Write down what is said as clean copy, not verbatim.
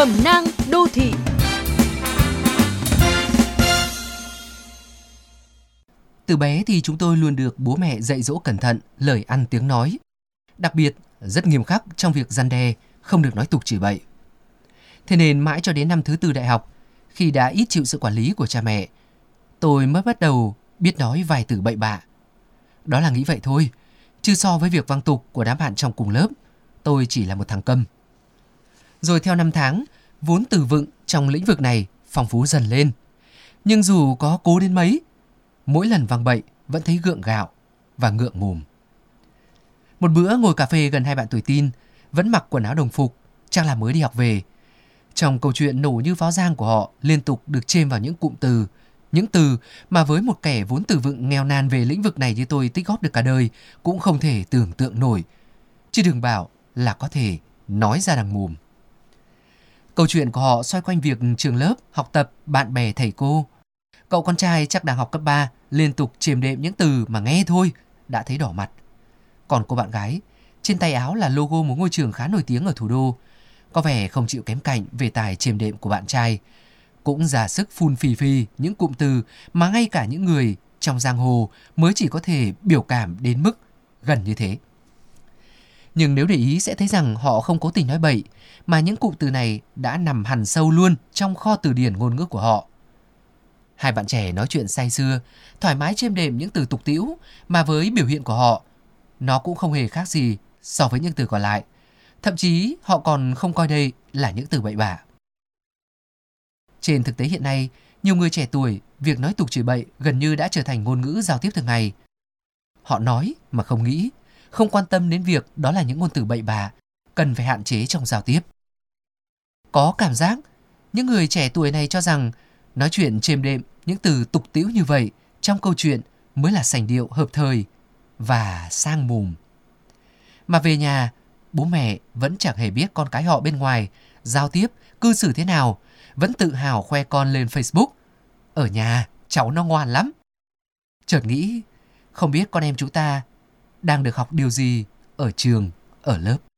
Cẩm nang đô thị. Từ bé thì chúng tôi luôn được bố mẹ dạy dỗ cẩn thận, lời ăn tiếng nói. Đặc biệt, rất nghiêm khắc trong việc răn đe, không được nói tục chửi bậy. Thế nên mãi cho đến năm thứ tư đại học, khi đã ít chịu sự quản lý của cha mẹ, tôi mới bắt đầu biết nói vài từ bậy bạ. Đó là nghĩ vậy thôi, chứ so với việc văng tục của đám bạn trong cùng lớp, tôi chỉ là một thằng câm. Rồi theo năm tháng, vốn từ vựng trong lĩnh vực này phong phú dần lên. Nhưng dù có cố đến mấy, mỗi lần văng bậy vẫn thấy gượng gạo và ngượng ngùm. Một bữa ngồi cà phê gần hai bạn tuổi teen, vẫn mặc quần áo đồng phục, chắc là mới đi học về. Trong câu chuyện nổ như pháo giang của họ liên tục được chêm vào những cụm từ, những từ mà với một kẻ vốn từ vựng nghèo nàn về lĩnh vực này như tôi tích góp được cả đời cũng không thể tưởng tượng nổi. Chứ đừng bảo là có thể nói ra đằng mồm. Câu chuyện của họ xoay quanh việc trường lớp, học tập, bạn bè, thầy cô. Cậu con trai chắc đang học cấp 3, liên tục chêm đệm những từ mà nghe thôi đã thấy đỏ mặt. Còn cô bạn gái, trên tay áo là logo một ngôi trường khá nổi tiếng ở thủ đô. Có vẻ không chịu kém cạnh về tài chêm đệm của bạn trai. Cũng giả sức phun phì phì những cụm từ mà ngay cả những người trong giang hồ mới chỉ có thể biểu cảm đến mức gần như thế. Nhưng nếu để ý sẽ thấy rằng họ không cố tình nói bậy, mà những cụm từ này đã nằm hằn sâu luôn trong kho từ điển ngôn ngữ của họ. Hai bạn trẻ nói chuyện say sưa, thoải mái chêm đệm những từ tục tĩu mà với biểu hiện của họ, nó cũng không hề khác gì so với những từ còn lại. Thậm chí họ còn không coi đây là những từ bậy bạ. Trên thực tế hiện nay, nhiều người trẻ tuổi, việc nói tục chửi bậy gần như đã trở thành ngôn ngữ giao tiếp thường ngày. Họ nói mà không nghĩ, không quan tâm đến việc đó là những ngôn từ bậy bạ, cần phải hạn chế trong giao tiếp. Có cảm giác, những người trẻ tuổi này cho rằng nói chuyện chêm đệm những từ tục tĩu như vậy trong câu chuyện mới là sành điệu hợp thời và sang mồm. Mà về nhà, bố mẹ vẫn chẳng hề biết con cái họ bên ngoài giao tiếp, cư xử thế nào, vẫn tự hào khoe con lên Facebook. Ở nhà, cháu nó ngoan lắm. Chợt nghĩ, không biết con em chúng ta đang được học điều gì ở trường, ở lớp.